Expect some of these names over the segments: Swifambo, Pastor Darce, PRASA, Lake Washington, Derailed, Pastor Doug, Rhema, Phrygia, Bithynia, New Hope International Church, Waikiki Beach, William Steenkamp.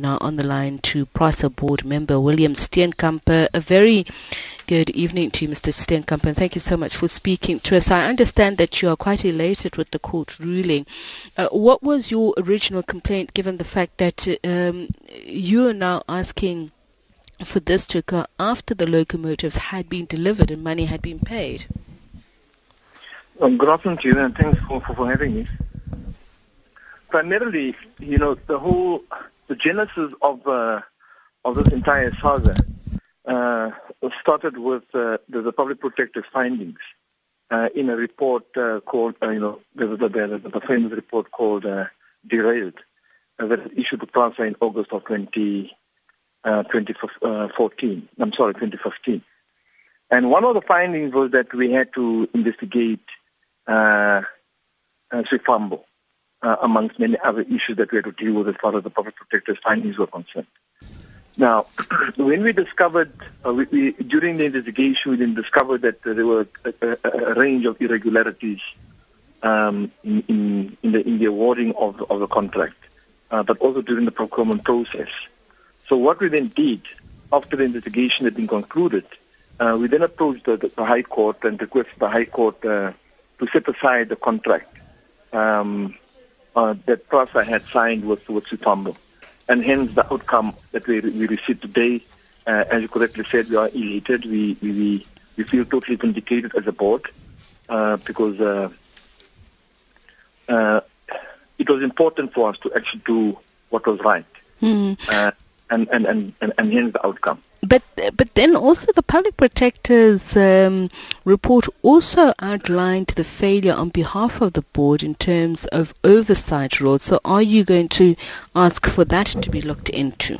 now on the line to PRASA board member William Steenkamp. A very good evening to you, Mr. Steenkamp, and thank you so much for speaking to us. I understand that you are quite elated with the court ruling. What was your original complaint, given the fact that you are now asking for this to occur after the locomotives had been delivered and money had been paid? Good afternoon to you, and thanks for having me. Primarily, you know, the genesis of this entire saga started with the public protector's findings in a report called, the famous report called Derailed, that was issued to PRASA in August of 2015. And one of the findings was that we had to investigate Swifambo, amongst many other issues that we had to deal with as far as the public protector's findings were concerned. Now, when we discovered, during the investigation, we discovered that there were a range of irregularities in the awarding of the contract, but also during the procurement process. So what we then did, after the investigation had been concluded, we then approached the High Court and requested the High Court to set aside the contract that PRASA had signed with Swifambo, and hence the outcome that we received today. As you correctly said, we are elated. We feel totally vindicated as a board because it was important for us to actually do what was right, and hence the outcome. But then also the public protector's report also outlined the failure on behalf of the board in terms of oversight roles. So are you going to ask for that to be looked into?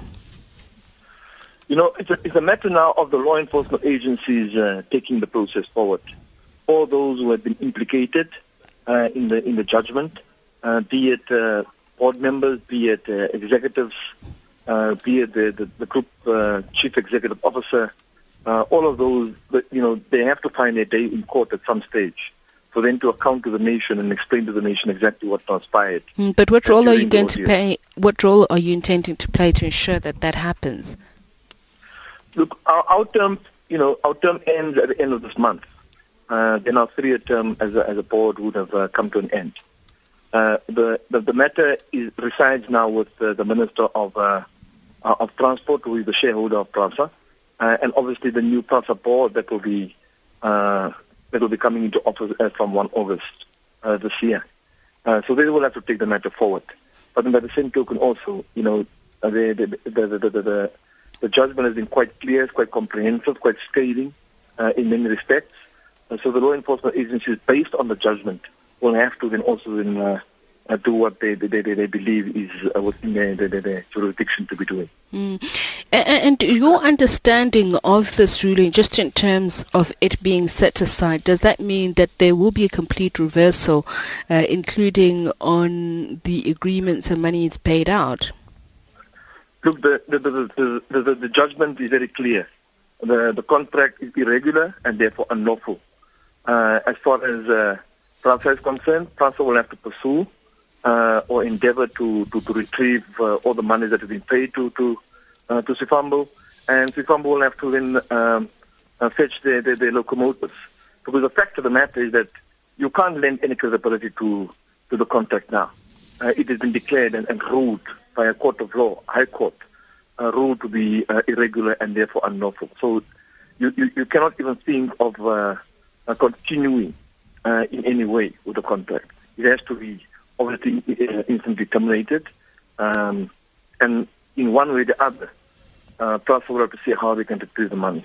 You know, it's a matter now of the law enforcement agencies taking the process forward. All those who have been implicated in the judgment, be it board members, be it executives, be it the group chief executive officer, all of those, you know, they have to find a day in court at some stage for them to account to the nation and explain to the nation exactly what transpired. But what role are you going to play? What role are you intending to play to ensure that that happens? Look, our term ends at the end of this month. Then our three-year term as a board would have come to an end. The matter resides now with the Minister of Transport, who is the shareholder of PRASA, and obviously the new PRASA board that will be coming into office from 1 August this year. So they will have to take the matter forward. But by the same token, also, you know, the judgment has been quite clear, quite comprehensive, quite scathing in many respects. So the law enforcement agencies, based on the judgment, will have to then also do what they believe is within their jurisdiction to be doing. And your understanding of this ruling, just in terms of it being set aside, does that mean that there will be a complete reversal, including on the agreements and monies paid out? Look, the judgment is very clear. The contract is irregular and therefore unlawful. As far as PRASA is concerned, PRASA will have to pursue or endeavour to retrieve all the money that has been paid to Swifambo, and Swifambo will have to then fetch their locomotives. Because the fact of the matter is that you can't lend any credibility to the contract now. It has been declared and ruled by a court of law, High Court, ruled to be irregular and therefore unlawful. So you cannot even think of continuing in any way with the contract. It has to be obviously instantly terminated, and in one way or the other, PRASA will have to see how they can retrieve the money.